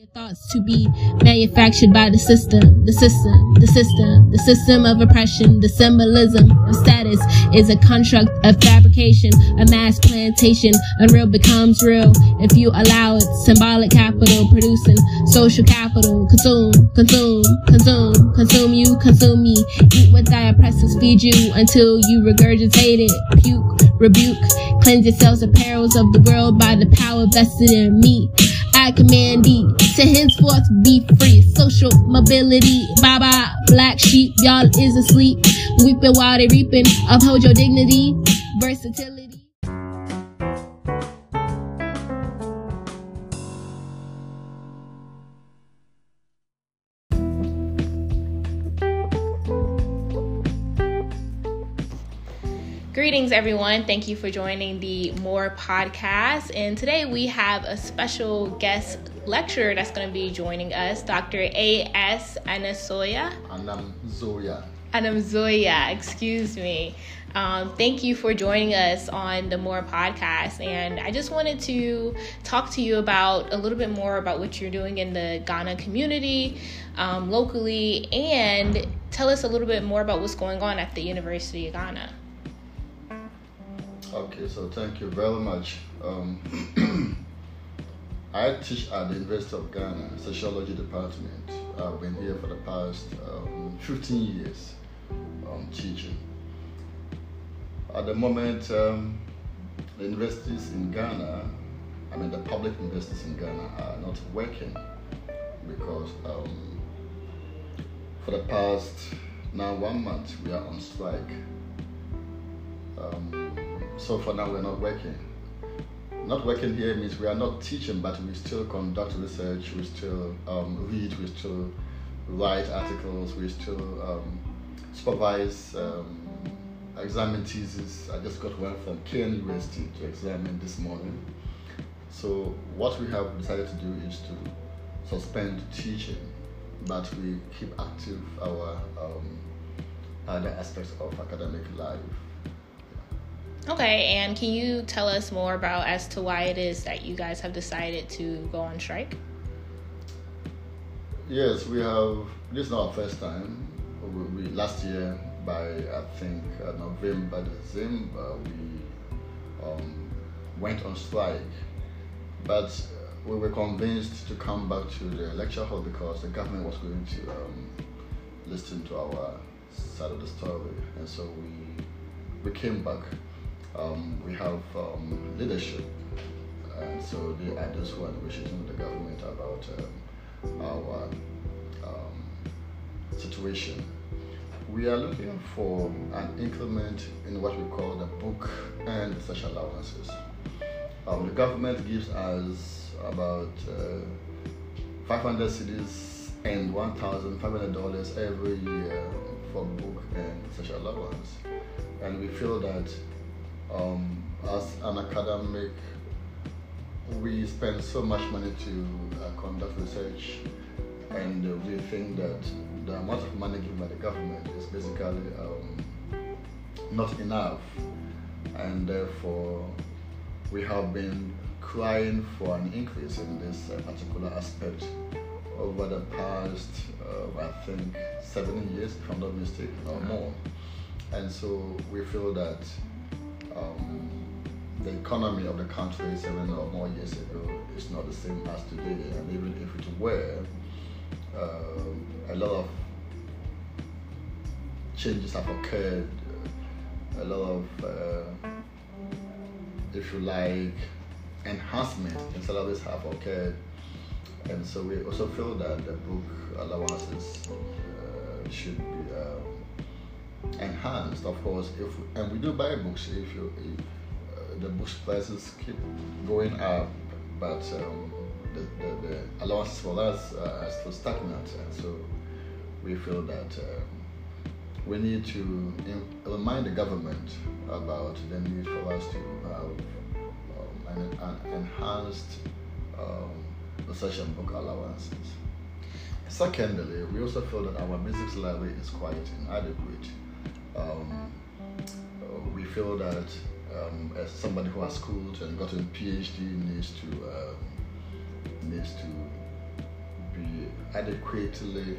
your thoughts to be manufactured by the system. The system of oppression, the symbolism of status is a construct of fabrication, a mass plantation. Unreal becomes real if you allow it. Symbolic capital producing social capital. Consume you, consume me. Eat what thy oppressors feed you until you regurgitate it. Puke, rebuke, cleanse yourselves of perils of the world by the power vested in me. I command thee to henceforth be free. Social mobility, bye-bye, black sheep. Y'all is asleep, weeping while they reaping. Uphold your dignity, versatility. Greetings, everyone. Thank you for joining the Moor Podcast. And today we have a special guest lecturer that's going to be joining us, Dr. A.S. Anamzoya, excuse me. Thank you for joining us on the Moor Podcast. And I just wanted to talk to you about a little bit more about what you're doing in the Ghana community, locally, and tell us a little bit more about what's going on at the University of Ghana. Okay, so thank you very much. I teach at the University of Ghana, Sociology Department. I've been here for the past 15 years teaching. At the moment, the universities in Ghana, the public universities in Ghana are not working because for the past now 1 month we are on strike. So for now, we're not working. Not working here means we are not teaching, but we still conduct research, we still read, we still write articles, we still supervise, examine theses. I just got one from KNUST to examine this morning. So what we have decided to do is to suspend teaching, but we keep active our other aspects of academic life. Okay, and can you tell us more about as to why it is that you guys have decided to go on strike? Yes, we have. This is not our first time. We last year, by I think November, December, we went on strike. But we were convinced to come back to the lecture hall because the government was going to listen to our side of the story. And so we came back. We have leadership, and so they are those who are negotiating with the government about our situation. We are looking for an increment in what we call the book and social allowances. The government gives us about 500 cedis and $1,500 every year for book and social allowance, and we feel that as an academic, we spend so much money to conduct research, and we think that the amount of money given by the government is basically not enough, and therefore we have been crying for an increase in this particular aspect over the past, I think, 7 years, if I'm not mistaken, or more. And so we feel that the economy of the country 7 or more years ago is not the same as today, and even if it were, a lot of changes have occurred, a lot of, if you like, enhancements in salaries have occurred, and so we also feel that the book allowances should be enhanced, of course, and we do buy books. If the books prices keep going up, but the allowances for us are still stagnant, and so we feel that we need to remind the government about the need for us to have an enhanced research and book allowances. Secondly, we also feel that our basic salary is quite inadequate. We feel that as somebody who has schooled and gotten PhD needs to adequately,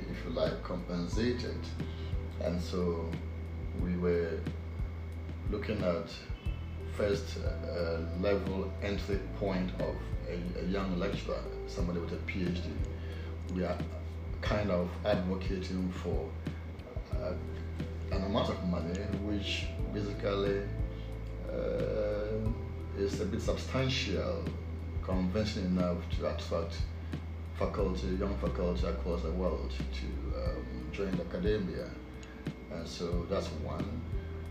if you like, compensated. And so we were looking at first level entry point of a young lecturer, somebody with a PhD. We are kind of advocating for an amount of money which basically is a bit substantial, conventional enough to attract faculty, young faculty across the world to join academia. And so that's one.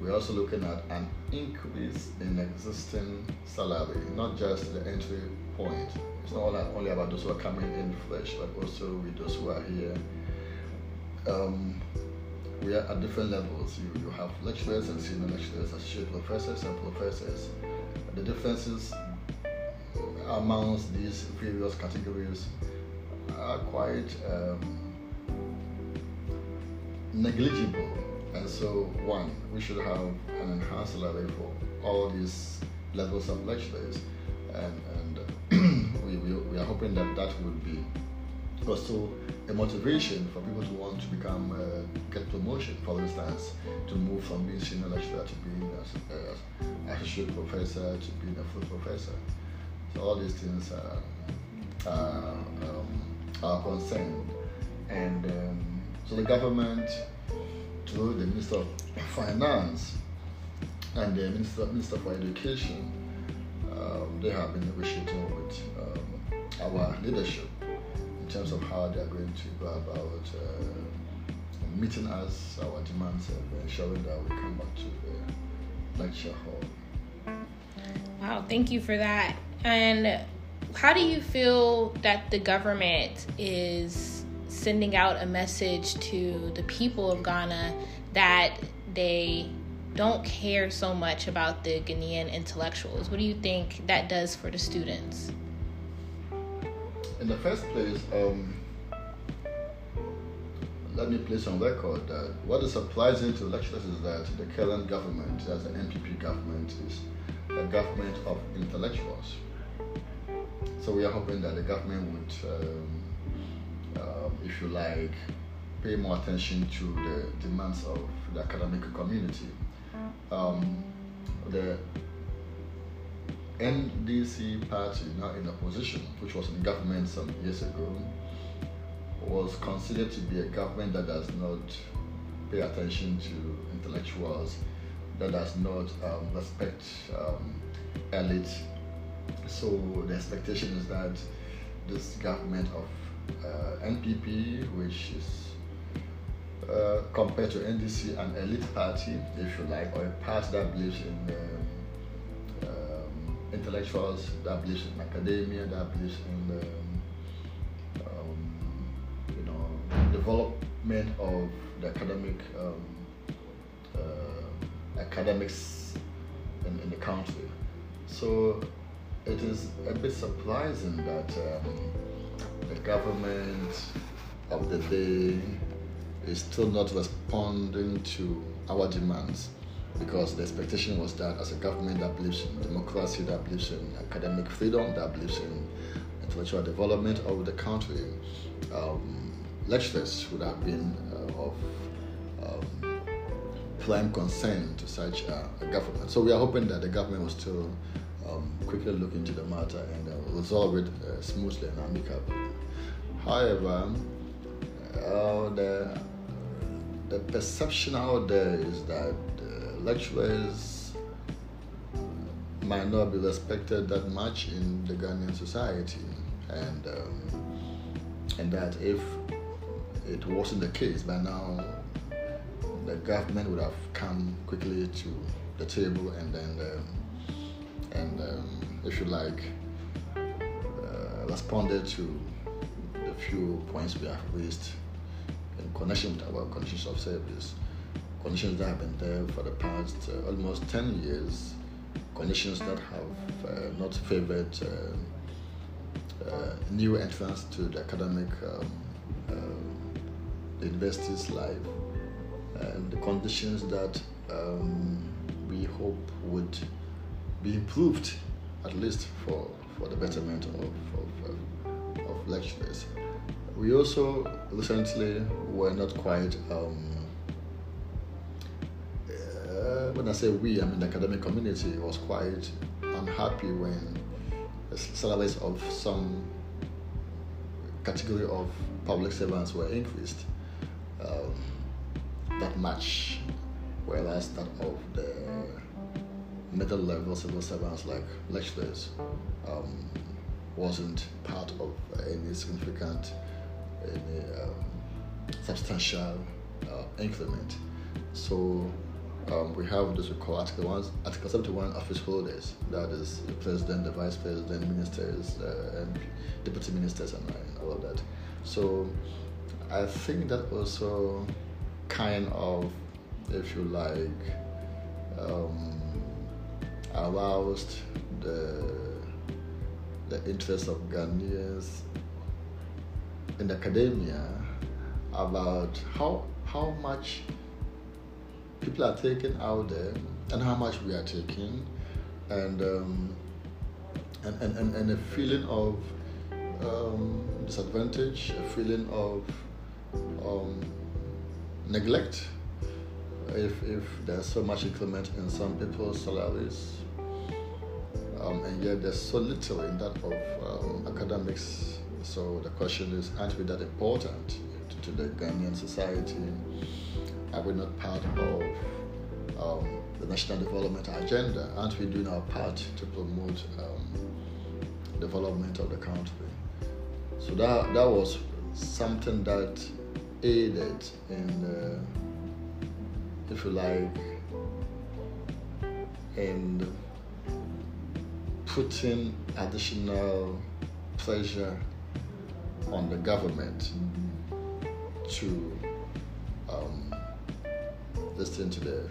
We're also looking at an increase in existing salary, not just the entry point. It's not only about those who are coming in fresh, but also with those who are here. We are at different levels. You have lecturers and senior lecturers, associate professors and professors. The differences amongst these various categories are quite negligible. And so, one, we should have an enhanced salary for all these levels of lecturers, and we are hoping that would be also a motivation for people to want to become get promotion, for instance, to move from being senior lecturer to being an associate professor to being a full professor. So all these things are concerned, and so the government, through the Minister of Finance and the Minister for Education, they have been negotiating with our leadership in terms of how they are going to go about meeting us, our demands, and ensuring that we come back to the lecture hall. Wow, thank you for that. And how do you feel that the government is sending out a message to the people of Ghana that they don't care so much about the Ghanaian intellectuals? What do you think that does for the students? In the first place, let me place on record that what is surprising to lecturers is that the current government, as the MPP government, is a government of intellectuals. So we are hoping that the government would, if you like, pay more attention to the demands of the academic community. The NDC party, now in opposition, which was in government some years ago, was considered to be a government that does not pay attention to intellectuals, that does not respect elite. So the expectation is that this government of NPP, which is compared to NDC, an elite party, if you like, or a party that believes in intellectuals, that believes in academia, that believes in development of the academics in the country. So it is a bit surprising that the government of the day is still not responding to our demands, because the expectation was that as a government that believes in democracy, that believes in academic freedom, that believes in intellectual development of the country, lecturers would have been of prime concern to such a government. So we are hoping that the government will still quickly look into the matter and resolve it smoothly and amicably. However, the perception out there is that lecturers might not be respected that much in the Ghanaian society, and that if it wasn't the case, by now the government would have come quickly to the table and then if you like, responded to the few points we have raised in connection with our conditions of service, conditions that have been there for the past almost 10 years, conditions that have not favored new entrants to the academic universities' life, and the conditions that we hope would be improved, at least for the betterment of lecturers. We also recently were not quite, when I say we, I mean the academic community was quite unhappy when the salaries of some category of public servants were increased that much, whereas that of the middle level civil servants like lecturers wasn't part of any significant, substantial increment. So we have this we call Article 71 office holders, that is the president, the vice president, ministers, and deputy ministers, and all of that. So I think that also kind of, if you like, aroused the interest of Ghanaians in academia about how much people are taking out there and how much we are taking, and a feeling of disadvantage, a feeling of neglect. If there's so much increment in some people's salaries, and yet there's so little in that of academics. So the question is, aren't we that important to the Ghanaian society? Are we not part of the national development agenda? Aren't we doing our part to promote development of the country? So that was something that aided in if you like, and putting additional pressure on the government to listen to the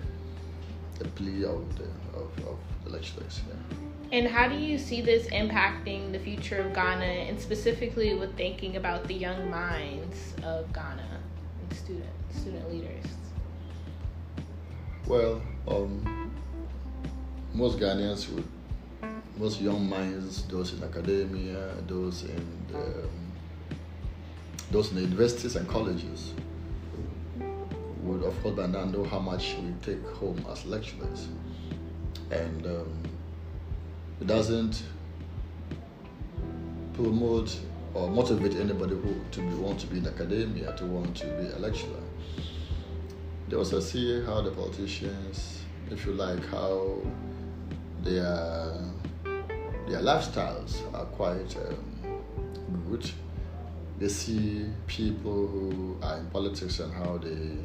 plea of the lecturers. Yeah. And how do you see this impacting the future of Ghana, and specifically with thinking about the young minds of Ghana and student leaders? Well, most young minds, those in academia, those in the universities and colleges, would of course by now know how much we take home as lecturers, and it doesn't promote or motivate anybody who wants to be in academia to want to be a lecturer. They also see how the politicians, if you like, how their lifestyles are quite good. They see people who are in politics and how the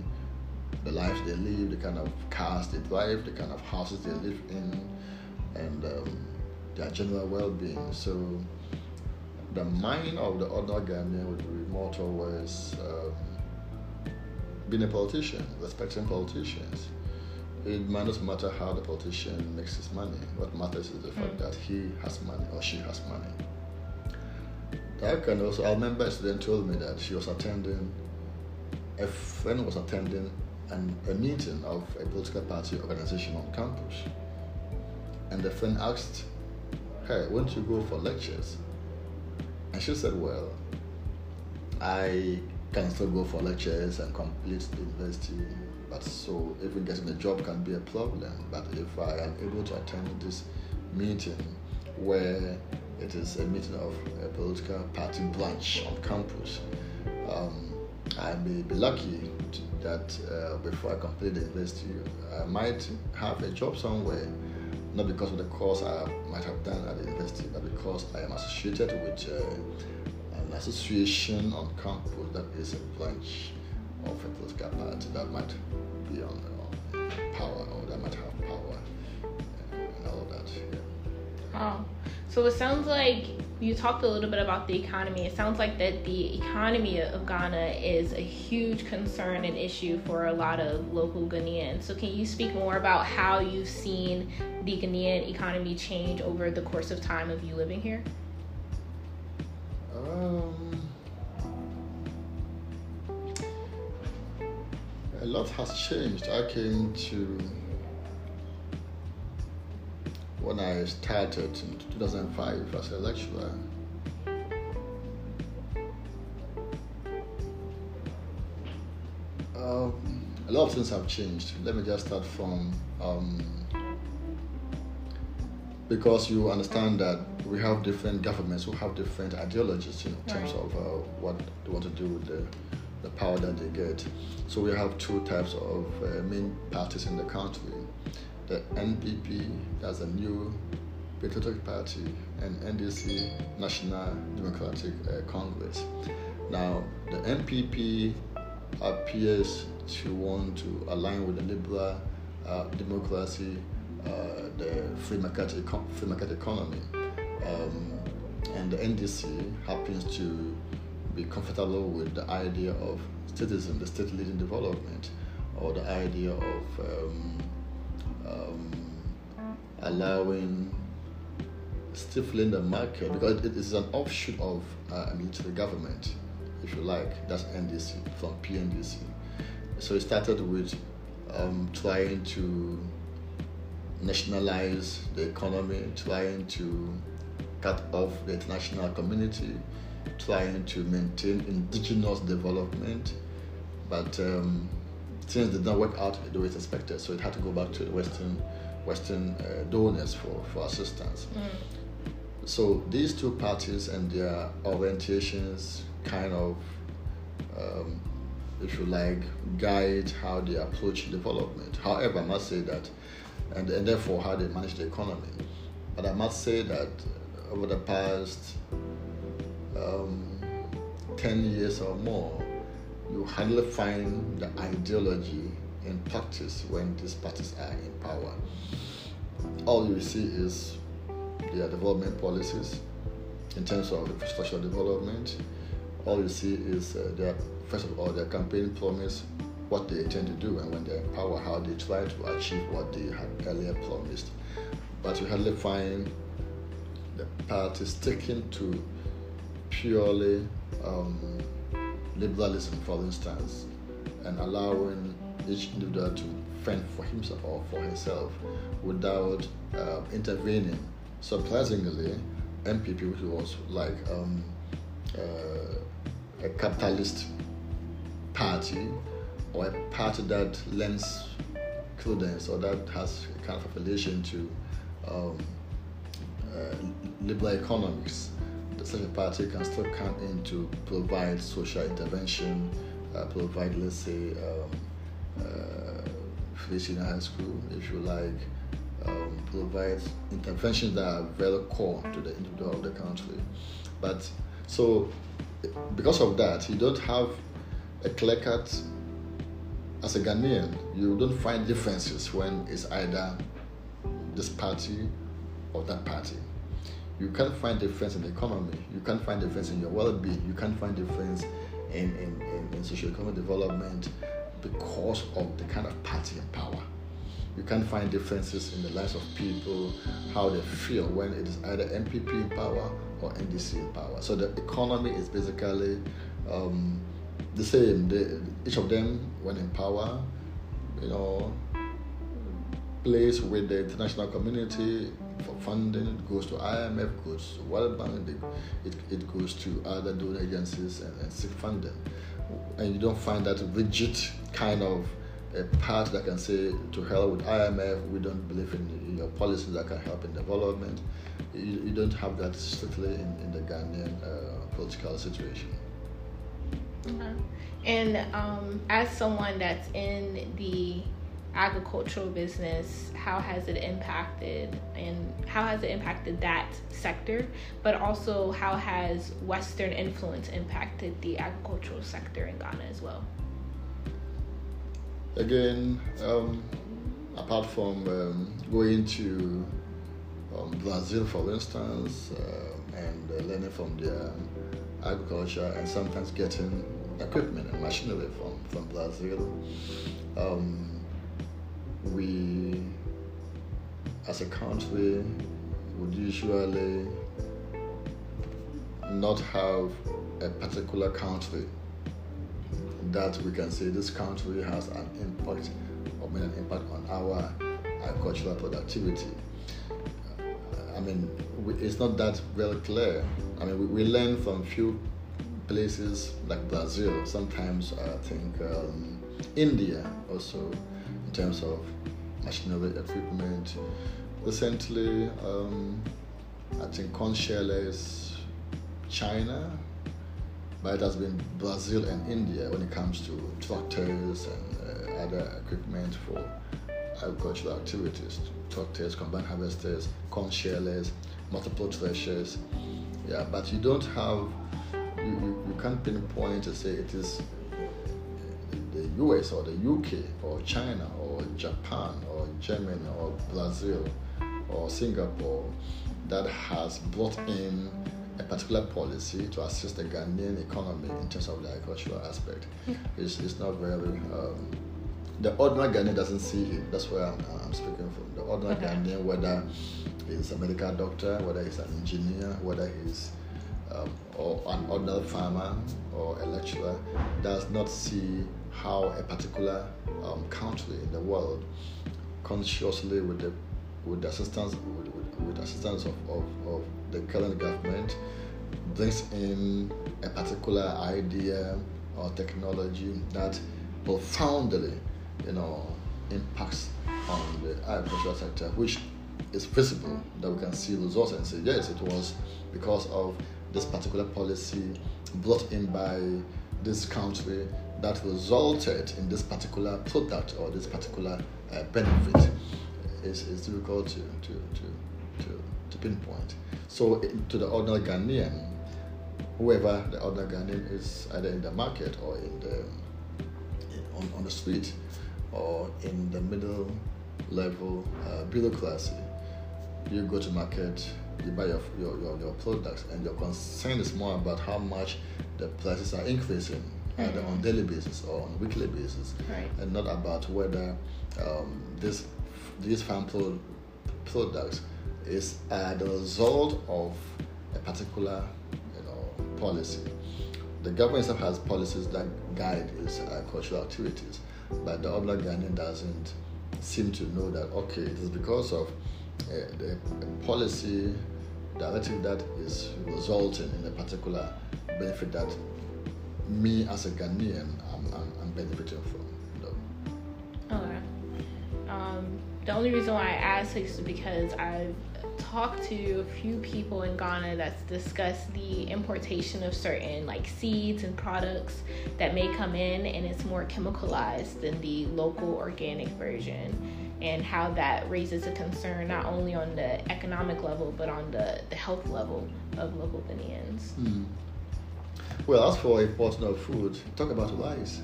life they live, the kind of cars they drive, the kind of houses they live in, and their general well-being. So the mind of the other Ghanaian would be more towards being a politician, respecting politicians. It might not matter how the politician makes his money. What matters is the fact that he has money or she has money. That can also, I remember a student told me that a friend was attending a meeting of a political party organization on campus. And the friend asked, "Hey, won't you go for lectures?" And she said, "Well, I can still go for lectures and complete the university, but so even getting a job can be a problem. But if I am able to attend this meeting, where it is a meeting of a political party branch on campus, I may be lucky that before I complete the university, I might have a job somewhere, not because of the course I might have done at the university, but because I am associated with an association on campus that is a branch of a political party that might be on power, or that might have power, and all of that." Yeah. Wow. So it sounds like you talked a little bit about the economy. It sounds like that the economy of Ghana is a huge concern and issue for a lot of local Ghanaians. So can you speak more about how you've seen the Ghanaian economy change over the course of time of you living here? A lot has changed. I came to, when I started in 2005 as a lecturer, A lot of things have changed. Let me just start from because you understand that we have different governments who have different ideologies in terms of what they want to do with the power that they get. So we have two types of main parties in the country. The NPP, that's a new Patriotic Party, and NDC, National Democratic Congress. Now, the NPP appears to want to align with the liberal democracy, the free market economy. And the NDC happens to be comfortable with the idea of citizen, the state leading development, or the idea of allowing stifling the market, because it is an offshoot of military government, if you like. That's NDC from PNDC. So it started with trying to nationalize the economy, trying to cut off the international community, trying to maintain indigenous development, but things did not work out the way it's expected, so it had to go back to the Western donors for assistance. Mm. So these two parties and their orientations kind of, if you like, guide how they approach development. However, I must say that, and therefore how they manage the economy. But I must say that over the past 10 years or more, you hardly find the ideology in practice when these parties are in power. All you see is their development policies in terms of infrastructure development. All you see is their, first of all, their campaign promise, what they intend to do, and when they're in power, how they try to achieve what they had earlier promised. But you hardly find the party sticking to purely liberalism, for instance, and allowing each individual to fend for himself or for herself without intervening. Surprisingly, MPP, which was like a capitalist party, or a party that lends credence or that has a kind of relation to liberal economics, such a party can still come in to provide social intervention, provide, let's say, free senior high school, if you like, provide interventions that are very core to the individual of the country. But so, because of that, you don't have a clear-cut. As a Ghanaian, you don't find differences when it's either this party or that party. You can't find difference in the economy. You can't find difference in your well-being. You can't find difference in socioeconomic development because of the kind of party in power. You can't find differences in the lives of people, how they feel when it is either MPP in power or NDC in power. So the economy is basically the same. Each of them, when in power, you know, plays with the international community for funding. It goes to IMF, goes to World Bank, it goes to other donor agencies and seek funding. And you don't find that rigid kind of a part that can say, to hell with IMF, we don't believe in your policies that can help in development. You don't have that strictly in the Ghanaian political situation. Uh-huh. And as someone that's in the agricultural business, how has it impacted that sector, but also how has Western influence impacted the agricultural sector in Ghana as well? Again, apart from going to Brazil, for instance, and learning from their agriculture and sometimes getting equipment and machinery from Brazil, we as a country would usually not have a particular country that we can say this country has an impact or made an impact on our agricultural productivity. I mean, it's not that well clear. I mean, we learn from few places like Brazil. Sometimes I think India also, in terms of machinery equipment. Recently, I think conscious China, but it has been Brazil and India when it comes to tractors and other equipment for agricultural activities. Tractors, combined harvesters, corn shellers, multiple threshers. Yeah, but you don't have, you can't pinpoint to say it is the US or the UK or China or Japan or Germany or Brazil or Singapore that has brought in a particular policy to assist the Ghanaian economy in terms of the agricultural aspect. It's not very... the ordinary Ghanaian doesn't see it. That's where I'm speaking from. The ordinary Ghanaian, whether he's a medical doctor, whether he's an engineer, whether he's or an ordinary farmer or a lecturer, does not see how a particular country in the world consciously with the assistance of the current government brings in a particular idea or technology that profoundly, impacts on the agricultural sector, which is visible, that we can see results and say, yes, it was because of this particular policy brought in by this country that resulted in this particular product or this particular benefit. It's difficult to pinpoint. So to the ordinary Ghanaian, whoever the ordinary Ghanaian is, either in the market or in the on the street or in the middle level bureaucracy, you go to market, you buy your products, and your concern is more about how much the prices are increasing, either on daily basis or on weekly basis, and not about whether these farm products is the result of a particular policy. The government itself has policies that guide its cultural activities, but the ordinary Ghanaian doesn't seem to know that, okay, it is because of the policy directive that is resulting in a particular benefit that me as a Ghanaian I'm benefiting from. No. Okay. The only reason why I asked is because I've talked to a few people in Ghana that's discussed the importation of certain seeds and products that may come in, and it's more chemicalized than the local organic version, and how that raises a concern not only on the economic level but on the health level of local Ghanaians. Well, as for importing of food, talk about rice.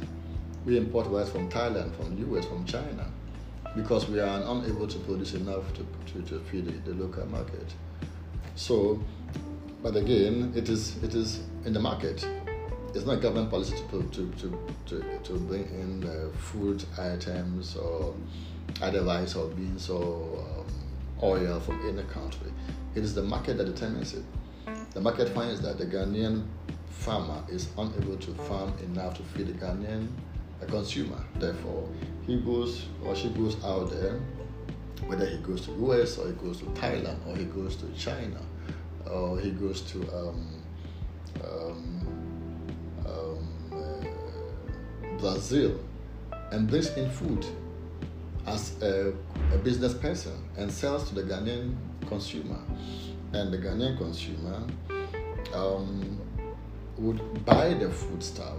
We import rice from Thailand, from the US, from China, because we are unable to produce enough to feed the local market. So, but again, it is in the market. It's not government policy to bring in food items or either rice or beans or oil from any country. It is the market that determines it. The market finds that the Ghanaian farmer is unable to farm enough to feed the Ghanaian consumer. Therefore, he goes or she goes out there, whether he goes to US or he goes to Thailand or he goes to China or he goes to Brazil, and brings in food as a business person and sells to the Ghanaian consumer. And the Ghanaian consumer would buy the foodstuff,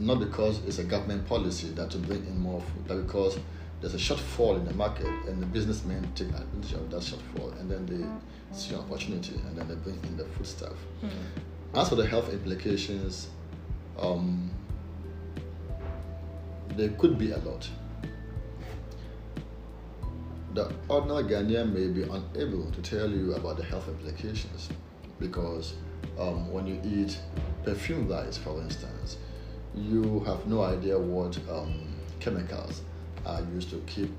not because it's a government policy that to bring in more food, but because there's a shortfall in the market and the businessmen take advantage of that shortfall, and then they see an opportunity and then they bring in the foodstuff. As for the health implications, there could be a lot. The ordinary Ghanaian may be unable to tell you about the health implications because when you eat perfumed rice, for instance, you have no idea what chemicals are used to keep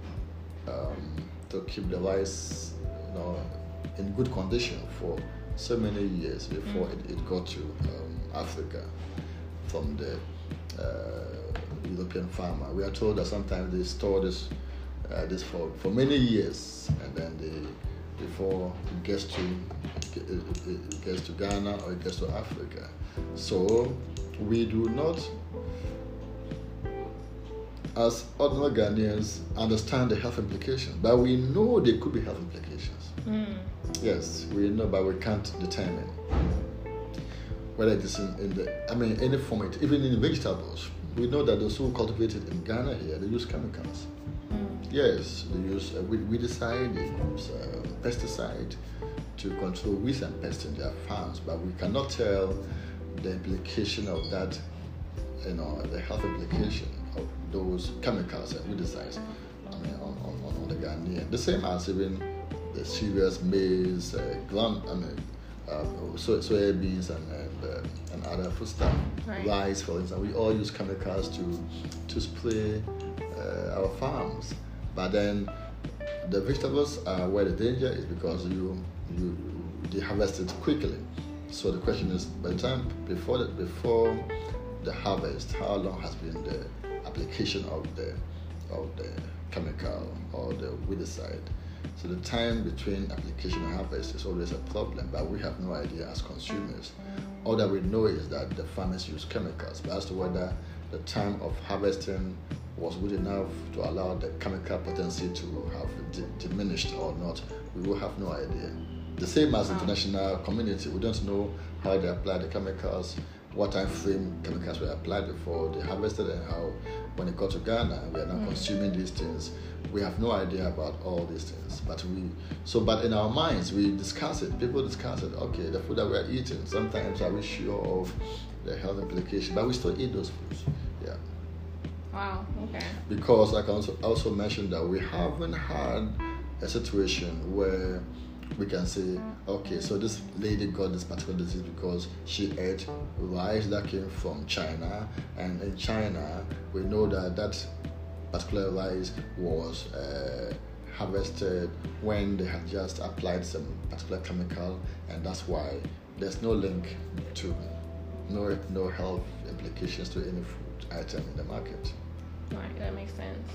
the rice, in good condition for so many years before it got to Africa from the European farmer. We are told that sometimes they store this for many years, and then before it gets to Ghana or it gets to Africa. So we do not as ordinary Ghanaians, understand the health implications. But we know there could be health implications. Mm. Yes, we know, but we can't determine whether it is in any form, even in vegetables. We know that those who cultivate it in Ghana here, they use chemicals. Mm. Yes, they use weedicide, they use pesticide to control weeds and pests in their farms, but we cannot tell the implication of that, the health implication of those chemicals and weedicides on the Ghanaian. The same as even the cereals, maize, soybeans and other foodstuff, right. Rice, for instance. We all use chemicals to spray our farms, but then the vegetables are where the danger is, because they harvest it quickly. So the question is, by the time before the harvest, how long has been the application of the chemical or the weedicide? So the time between application and harvest is always a problem, but we have no idea as consumers. All that we know is that the farmers use chemicals, but as to whether the time of harvesting was good enough to allow the chemical potency to have diminished or not, we will have no idea. The same as international community, we don't know how they apply the chemicals, what time frame chemicals were applied before they harvested, and how, when it got to Ghana, we are now consuming these things. We have no idea about all these things, but in our minds, we discuss it. People discuss it. Okay, the food that we are eating, sometimes are we sure of the health implication? But we still eat those foods. Yeah. Wow. Okay. Because I can also mention that we haven't had a situation where we can say, okay, so this lady got this particular disease because she ate rice that came from China, and in China we know that particular rice was harvested when they had just applied some particular chemical, and that's why there's no link to no health implications to any food item in the market. Right, that makes sense.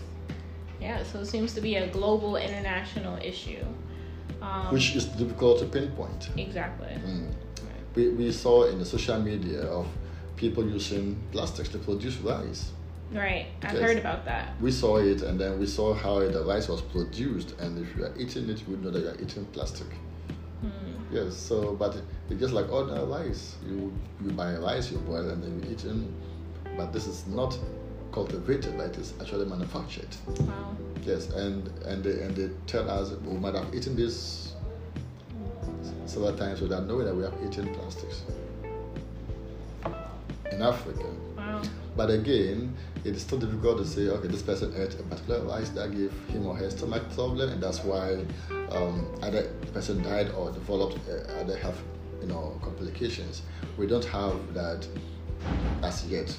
Yeah, so it seems to be a global, international issue. Which is difficult to pinpoint. Exactly. Mm. Right. We saw in the social media of people using plastics to produce rice. Right, I've heard about that. We saw it, and then we saw how the rice was produced, and if you are eating it, you know that you are eating plastic. Mm. Yes, so, but it's just like ordinary rice. You buy rice, you boil, and then you eat it. But this is not cultivated, but it is actually manufactured. Wow. Yes, and they tell us we might have eaten this several times without knowing that we have eaten plastics in Africa. Wow. But again, it's still difficult to say, okay, this person ate a particular rice that gave him or her stomach problem, and that's why either the person died or developed other health, complications. We don't have that as yet.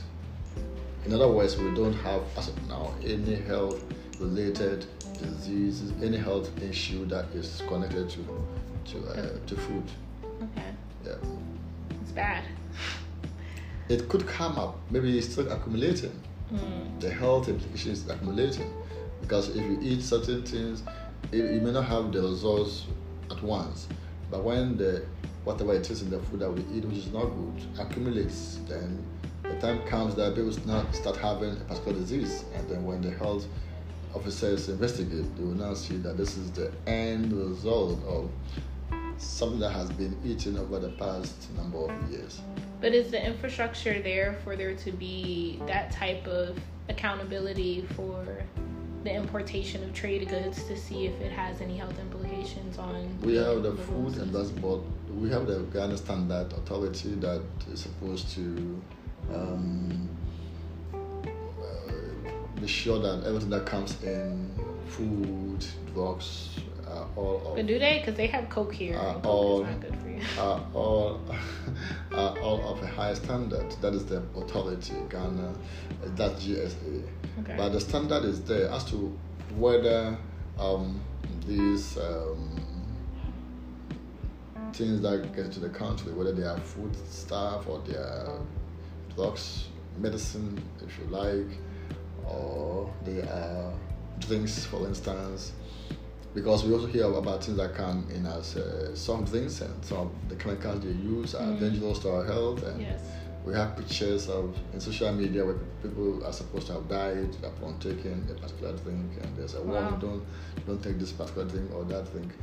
In other words, we don't have as of now any health-related diseases, any health issue that is connected to food. Okay. Yeah. It's bad. It could come up. Maybe it's still accumulating. Mm. The health implication is accumulating, because if you eat certain things, you may not have the results at once. But when whatever it is in the food that we eat, which is not good, accumulates, then the time comes that people start having a particular disease. And then when the health officers investigate, they will now see that this is the end result of something that has been eaten over the past number of years. But is the infrastructure there for there to be that type of accountability for the importation of trade goods to see if it has any health implications on... We have the Food and Drugs Board. We have the Ghana Standards Authority that is supposed to be sure that everything that comes in, food, drugs, all. But do they? Because they have Coke here. Coke is not good for you. All of a high standard. That is the authority, Ghana. That's GSA. Okay. But the standard is there as to whether these things that get to the country, whether they are food stuff or they are drugs, medicine, if you like, or they are drinks, for instance, because we also hear about things that come in as some drinks, and some of the chemicals they use are dangerous to our health, and We have pictures of in social media where people are supposed to have died upon taking a particular thing, and there's a warning, wow, don't take this particular thing or that thing.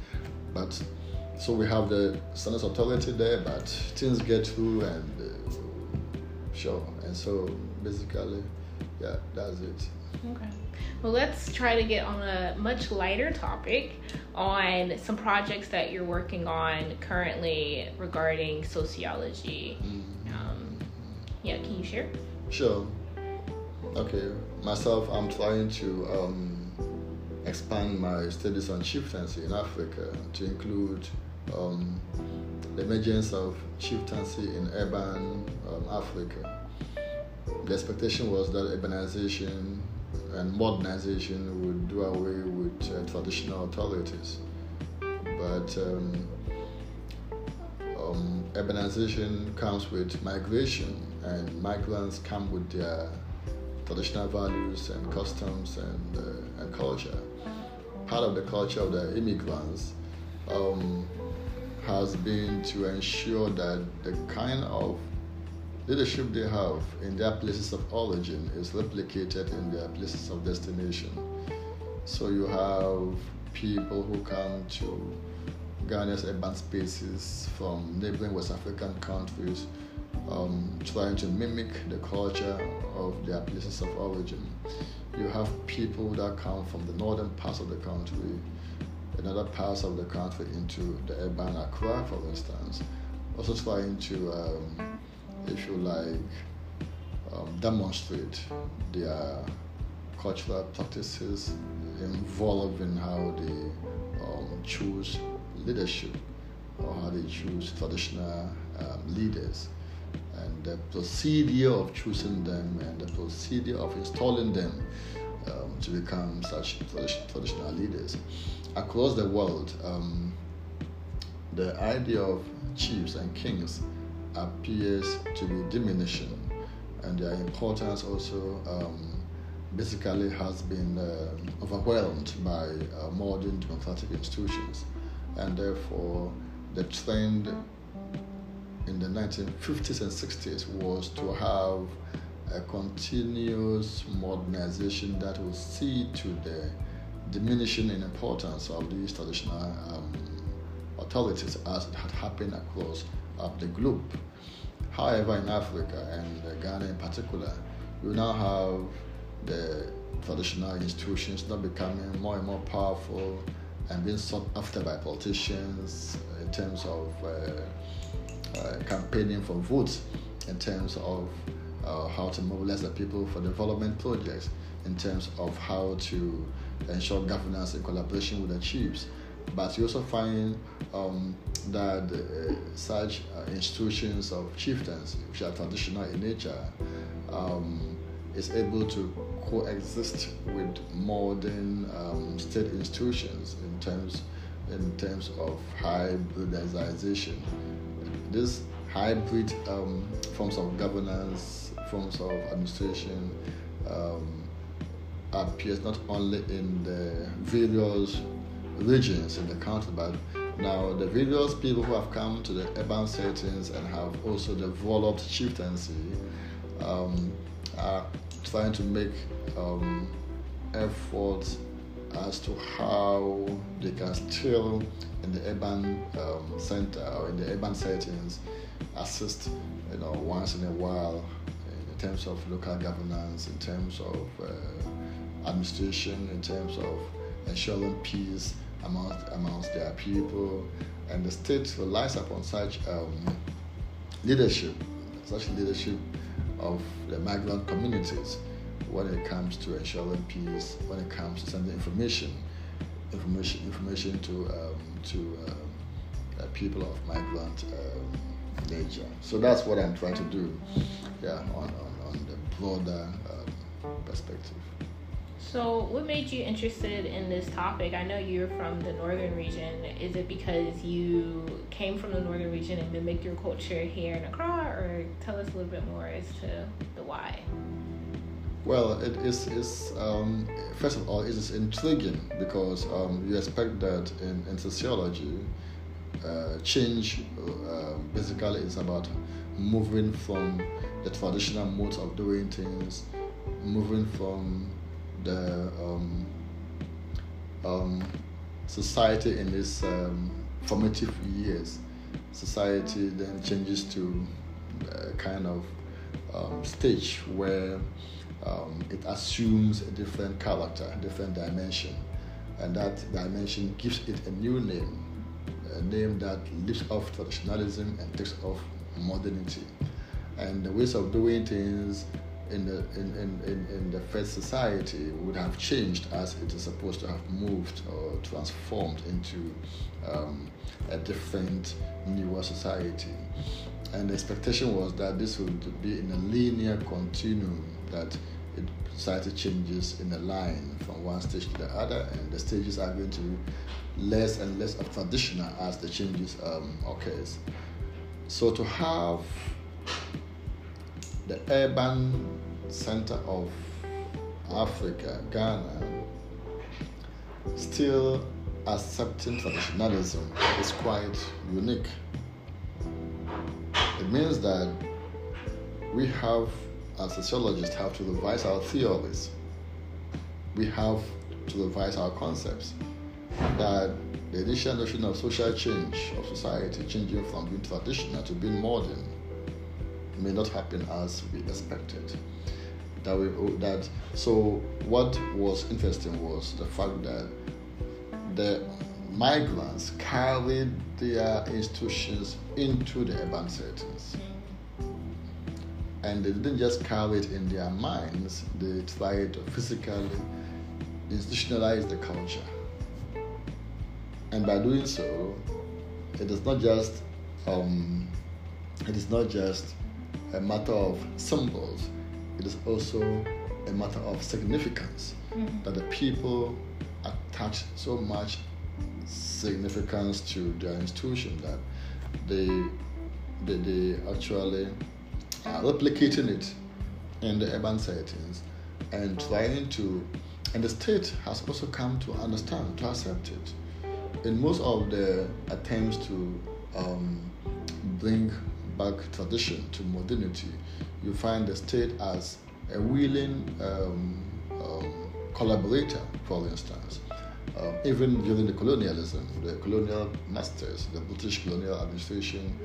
But so we have the standards authority there, but things get through and sure. And so basically, yeah, that's it. Okay. Well, let's try to get on a much lighter topic on some projects that you're working on currently regarding sociology. Mm-hmm. Yeah, can you share? Sure. Okay. Myself, I'm trying to expand my studies on chieftaincy in Africa to include the emergence of chieftaincy in urban Africa. The expectation was that urbanization and modernization would do away with traditional authorities. But urbanization comes with migration, and migrants come with their traditional values and customs and culture. Part of the culture of the immigrants has been to ensure that the kind of leadership they have in their places of origin is replicated in their places of destination. So you have people who come to Ghana's urban spaces from neighboring West African countries, trying to mimic the culture of their places of origin. You have people that come from the northern parts of the country and other parts of the country into the urban Accra, for instance, also trying to if you like, demonstrate their cultural practices involved in how they choose leadership or how they choose traditional leaders, and the procedure of choosing them and the procedure of installing them to become such traditional leaders. Across the world, the idea of chiefs and kings appears to be diminishing, and their importance also basically has been overwhelmed by modern democratic institutions, and therefore the trend in the 1950s and 60s was to have a continuous modernization that will see to the diminishing in importance of these traditional authorities as it had happened across of the globe. However, in Africa and Ghana in particular, you now have the traditional institutions now becoming more and more powerful and being sought after by politicians in terms of campaigning for votes, in terms of how to mobilize the people for development projects, in terms of how to ensure governance in collaboration with the chiefs. But you also find that such institutions of chieftains, which are traditional in nature, is able to coexist with modern state institutions in terms of hybridization. This hybrid forms of governance, forms of administration, appears not only in the various regions in the country, but now the various people who have come to the urban settings and have also developed chieftaincy are trying to make efforts as to how they can still in the urban center or in the urban settings assist, once in a while in terms of local governance, in terms of administration, in terms of ensuring peace amongst their people. And the state relies upon such leadership of the migrant communities when it comes to ensuring peace, when it comes to sending information to people of migrant nature. So that's what I'm trying to do, yeah, on the broader perspective. So what made you interested in this topic? I know you're from the northern region. Is it because you came from the northern region and mimicked your culture here in Accra? Or tell us a little bit more as to the why. Well, it's first of all, it is intriguing because you expect that in sociology, change basically is about moving from the traditional modes of doing things, moving from the society in its formative years. Society then changes to a kind of stage where it assumes a different character, a different dimension, and that dimension gives it a new name, a name that lifts off traditionalism and takes off modernity. And the ways of doing things in the first society would have changed as it is supposed to have moved or transformed into a different, newer society. And the expectation was that this would be in a linear continuum, that society changes in a line from one stage to the other, and the stages are going to be less and less of traditional as the changes occurs. So to have the urban center of Africa, Ghana, still accepting traditionalism is quite unique. It means that we have, as sociologists, have to revise our theories. We have to revise our concepts. That the initial notion of social change, of society changing from being traditional to being modern, may not happen as we expected. So what was interesting was the fact that the migrants carried their institutions into the urban settings. And they didn't just carry it in their minds, they tried to physically institutionalize the culture. And by doing so, it is not just a matter of symbols, it is also a matter of significance, that the people attach so much significance to their institution that they actually are replicating it in the urban settings and trying to, and the state has also come to understand, to accept it. In most of the attempts to bring back tradition to modernity, you find the state as a willing collaborator, for instance. Even during the colonialism, the colonial masters, the British colonial administration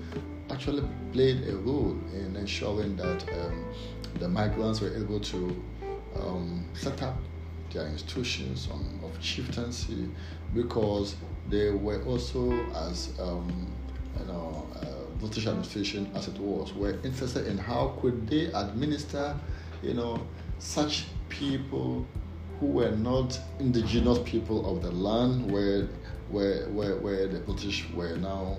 actually played a role in ensuring that the migrants were able to set up their institutions of chieftaincy, because they were also, as British administration as it was, were interested in how could they administer, such people who were not indigenous people of the land where the British were now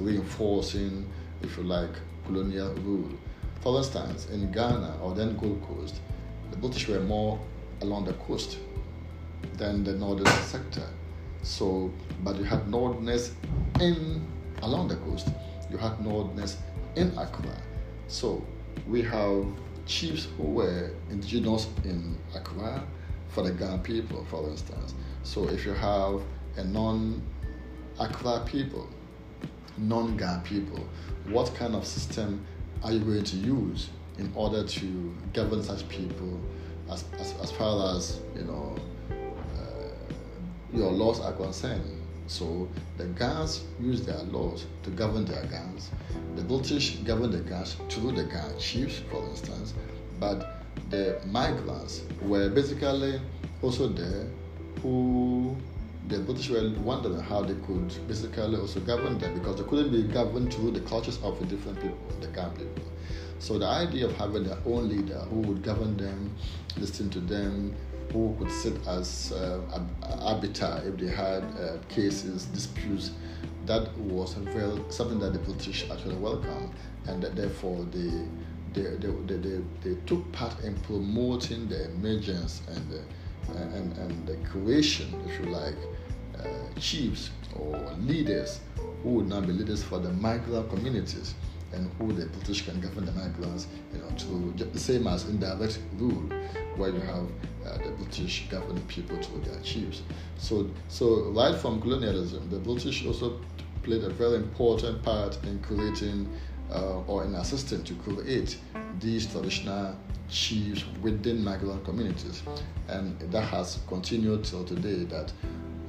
reinforcing, if you like, colonial rule. For instance, in Ghana, or then Gold Coast, the British were more along the coast than the northern sector. So, but you had northerners along the coast. You had northerners in Accra. So we have chiefs who were indigenous in Accra for the Ghana people, for instance. So if you have a non-Accra people, non-Ghana people, what kind of system are you going to use in order to govern such people as far as your laws are concerned? So the Ghanaians use their laws to govern their Ghanaians. The British govern the Ghanaians through the Ghanaian chiefs, for instance. But the migrants were basically also there, who the British were wondering how they could basically also govern them, because they couldn't be governed through the cultures of the different people, the Ghanaian people. So the idea of having their own leader who would govern them, listen to them, who could sit as arbiter if they had cases, disputes, that was something that the British actually welcomed, and that therefore they took part in promoting the emergence and the creation, if you like, chiefs or leaders who would now be leaders for the migrant communities, and who the British can govern the migrants, to the same as indirect rule, where you have the British governing people through their chiefs. So right from colonialism, the British also played a very important part in creating or an assistant to create these traditional chiefs within migrant communities. And that has continued till today, that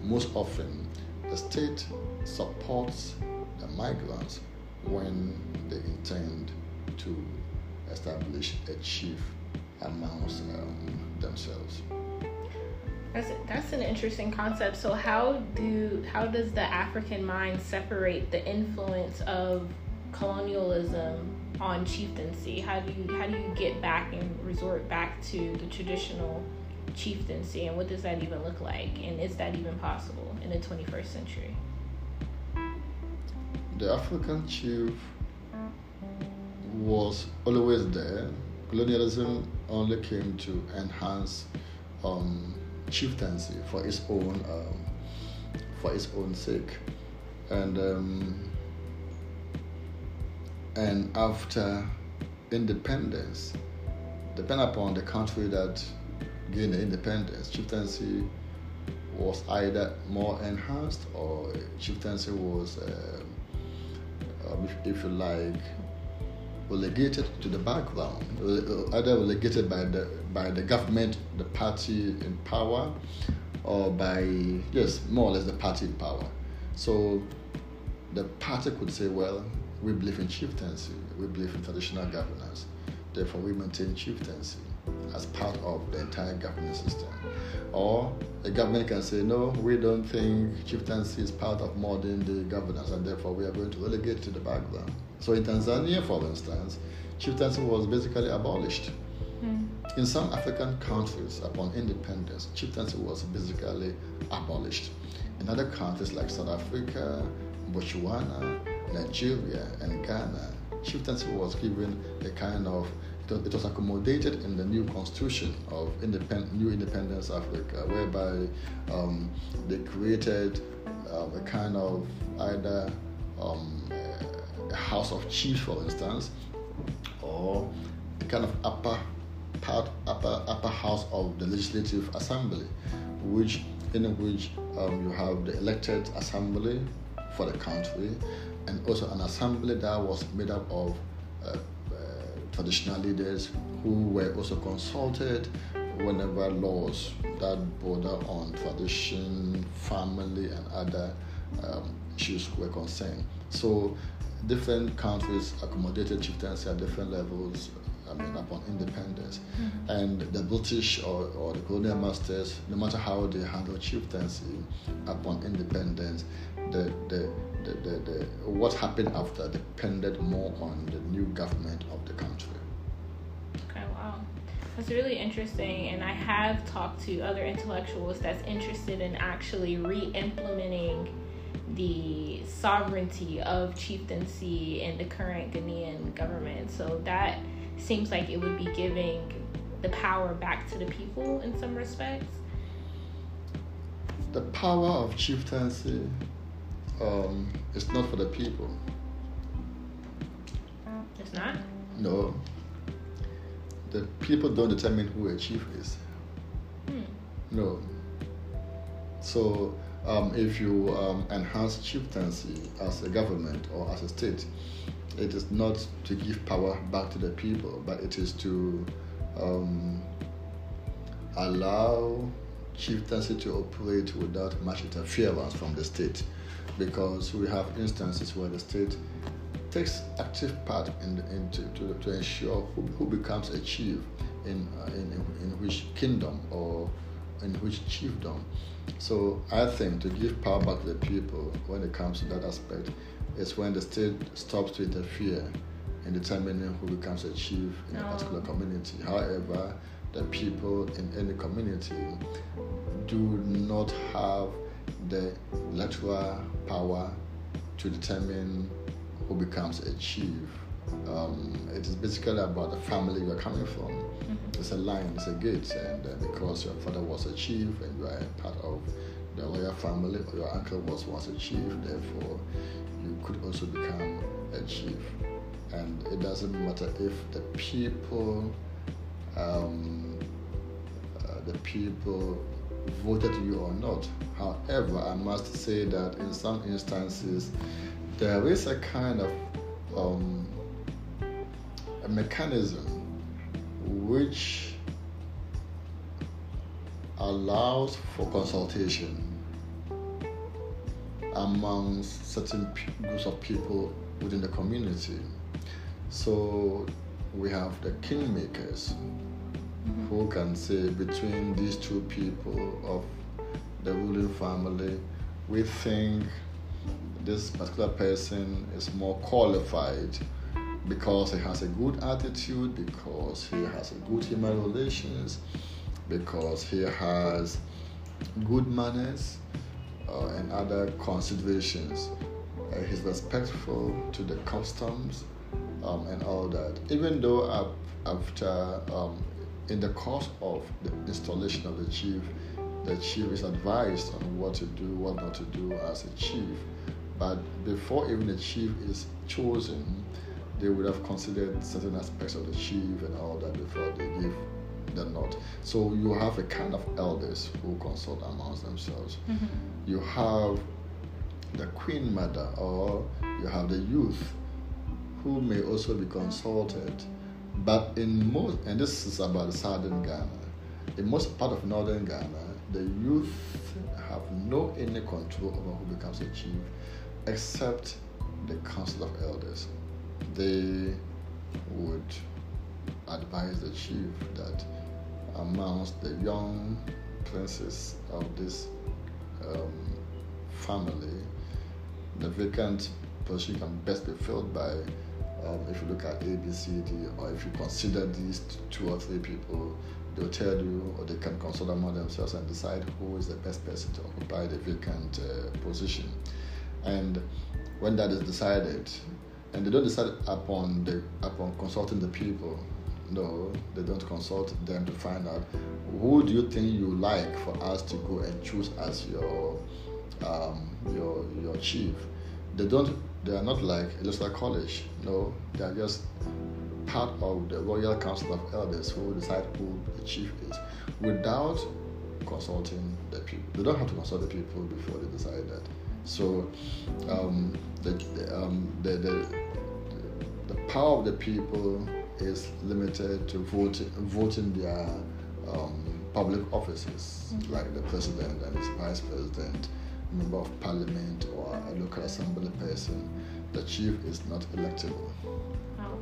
most often the state supports the migrants when they intend to establish a chief amongst themselves. That's an interesting concept. So how does the African mind separate the influence of colonialism on chieftaincy? How do you get back and resort back to the traditional chieftaincy, and what does that even look like, and is that even possible in the 21st century? The African chief was always there. Colonialism only came to enhance chieftaincy for its own sake, and after independence, depending upon the country that gained independence, chieftaincy was either more enhanced, or chieftaincy was, if you like, relegated to the background, either relegated by the government, the party in power, or more or less the party in power. So the party could say, well, we believe in chieftaincy, we believe in traditional governance, therefore we maintain chieftaincy as part of the entire government system. Or the government can say, no, we don't think chieftaincy is part of modern day governance, and therefore we are going to relegate to the background. So in Tanzania, for instance, chieftaincy was basically abolished. Mm. In some African countries, upon independence, chieftaincy was basically abolished. In other countries like South Africa, Botswana, Nigeria, and Ghana, chieftaincy was given a kind of, it was accommodated in the new constitution of New Independence Africa, whereby they created a kind of either a house of chiefs, for instance, or a kind of upper house of the legislative assembly, in which you have the elected assembly for the country, and also an assembly that was made up of traditional leaders who were also consulted whenever laws that border on tradition, family, and other issues were concerned. So different countries accommodated chieftaincy at different levels, upon independence. Mm-hmm. And the British or the colonial masters, no matter how they handled chieftaincy upon independence, the what happened after depended more on the new government of the country. Okay, wow. That's really interesting, and I have talked to other intellectuals that's interested in actually re-implementing the sovereignty of chieftaincy in the current Ghanaian government. So that seems like it would be giving the power back to the people in some respects. The power of chieftaincy is not for the people. It's not? No. The people don't determine who a chief is. Hmm. No. So if you enhance chieftaincy as a government or as a state, it is not to give power back to the people, but it is to allow chieftaincy to operate without much interference from the state, because we have instances where the state takes active part to ensure who becomes a chief in which kingdom or in which chiefdom. So I think to give power back to the people when it comes to that aspect is when the state stops to interfere in determining who becomes a chief in a particular community. However, the people in any community do not have the electoral power to determine who becomes a chief. It is basically about the family you're coming from. Mm-hmm. It's a line, it's a gate, and because your father was a chief and you are a part of the royal family, or your uncle was once a chief, therefore you could also become a chief. And it doesn't matter if the people voted you or not. However, I must say that in some instances there is a kind of a mechanism which allows for consultation amongst certain groups of people within the community. So we have the kingmakers, mm-hmm. who can say, between these two people of the ruling family, we think this particular person is more qualified because he has a good attitude, because he has a good human relations, because he has good manners and other considerations. He's respectful to the customs and all that. Even though after in the course of the installation of the chief is advised on what to do, what not to do as a chief. But before even the chief is chosen, they would have considered certain aspects of the chief and all that before they give the nod. So you have a kind of elders who consult amongst themselves. Mm-hmm. You have the queen mother, or you have the youth, who may also be consulted. But in most, and this is about southern Ghana, in most part of northern Ghana, the youth have no any control over who becomes a chief, except the council of elders. They would advise the chief that amongst the young princes of this family, the vacant position can best be filled by if you look at A, B, C, D, or if you consider these two or three people, they'll tell you, or they can consult among themselves and decide who is the best person to occupy the vacant position. And when that is decided, and they don't decide upon consulting the people. No, they don't consult them to find out who do you think you like for us to go and choose as your chief. They are not like Electoral College. No, they are just part of the Royal Council of Elders who decide who the chief is without consulting the people. They don't have to consult the people before they decide that. So the power of the people is limited to voting their public offices, mm-hmm. like the president and his vice president, member of parliament, or a local assembly person. The chief is not electable. Oh.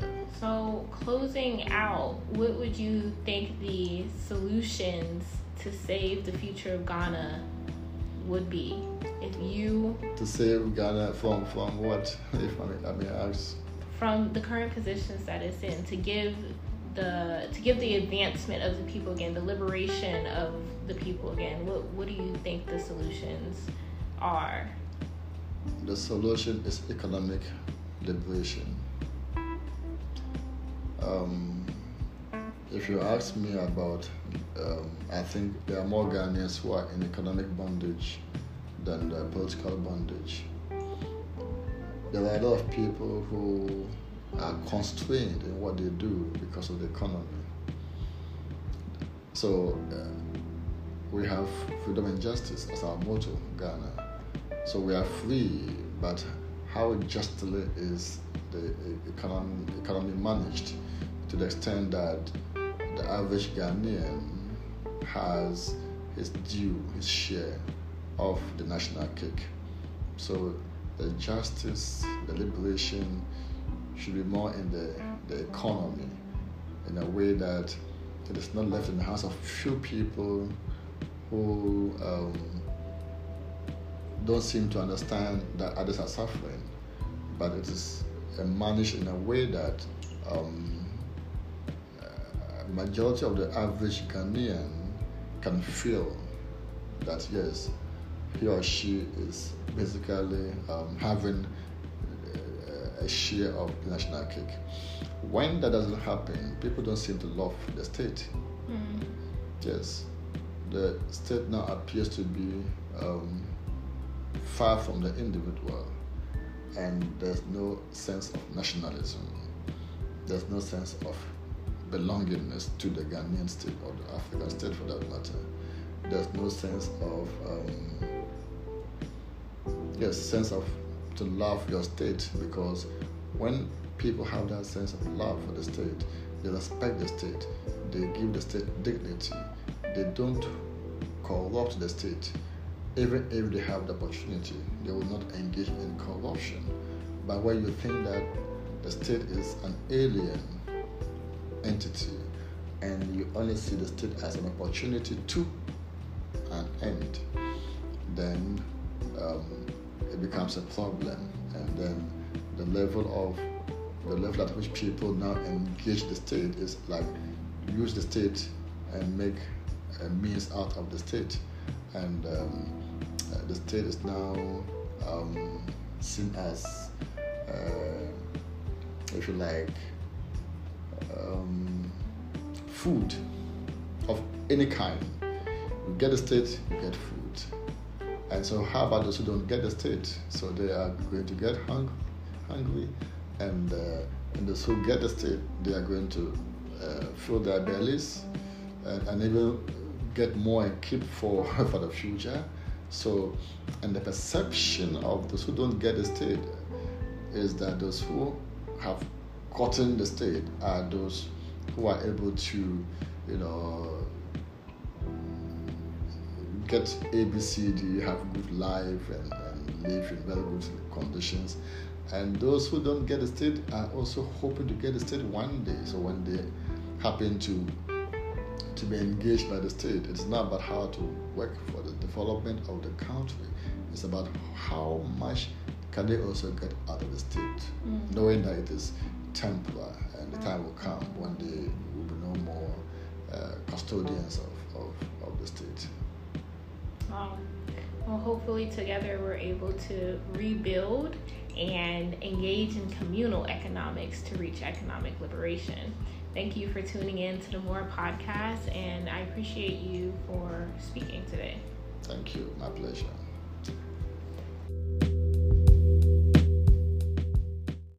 Yeah. So closing out, what would you think the solutions to save the future of Ghana would be? If you to save Ghana from what? If I mean ask. From the current positions that it's in, to give the advancement of the people again, the liberation of the people again. What do you think the solutions are? The solution is economic liberation. If you ask me about, I think there are more Ghanaians who are in economic bondage than the political bondage. There are a lot of people who are constrained in what they do because of the economy. So we have freedom and justice as our motto, Ghana. So we are free, but how justly is the economy managed, to the extent that the average Ghanaian has his share of the national cake. So the justice, the liberation should be more in the economy, in a way that it is not left in the hands of few people who don't seem to understand that others are suffering, but it is managed in a way that majority of the average Ghanaian can feel that yes, he or she is basically having a share of the national cake. When that doesn't happen, people don't seem to love the state. Mm-hmm. Yes, the state now appears to be far from the individual, and there's no sense of nationalism. There's no sense of belongingness to the Ghanaian state or the African state for that matter. There's no sense of sense of to love your state, because when people have that sense of love for the state. They respect the state. They give the state dignity. They don't corrupt the state. Even if they have the opportunity, they will not engage in corruption. But when you think that the state is an alien entity and you only see the state as an opportunity to an end, then it becomes a problem. And then the level at which people now engage the state is like use the state and make a means out of the state. And the state is now seen as, if you like, food of any kind. You get the state, you get food. And so how about those who don't get the state? So they are going to get hungry. And those who get the state, they are going to fill their bellies and even get more and keep for the future. So, and the perception of those who don't get the state is that those who have gotten the state are those who are able to, you know, get A, B, C, D, have a good life and live in very good conditions. And those who don't get the state are also hoping to get the state one day. So when they happen to be engaged by the state, it's not about how to work for the development of the country. It's about how much can they also get out of the state, knowing that it is temporal and the time will come when they will be no more custodians of the state. Wow. Well, hopefully together we're able to rebuild and engage in communal economics to reach economic liberation. Thank you for tuning in to the Moor Podcast, and I appreciate you for speaking today. Thank you. My pleasure.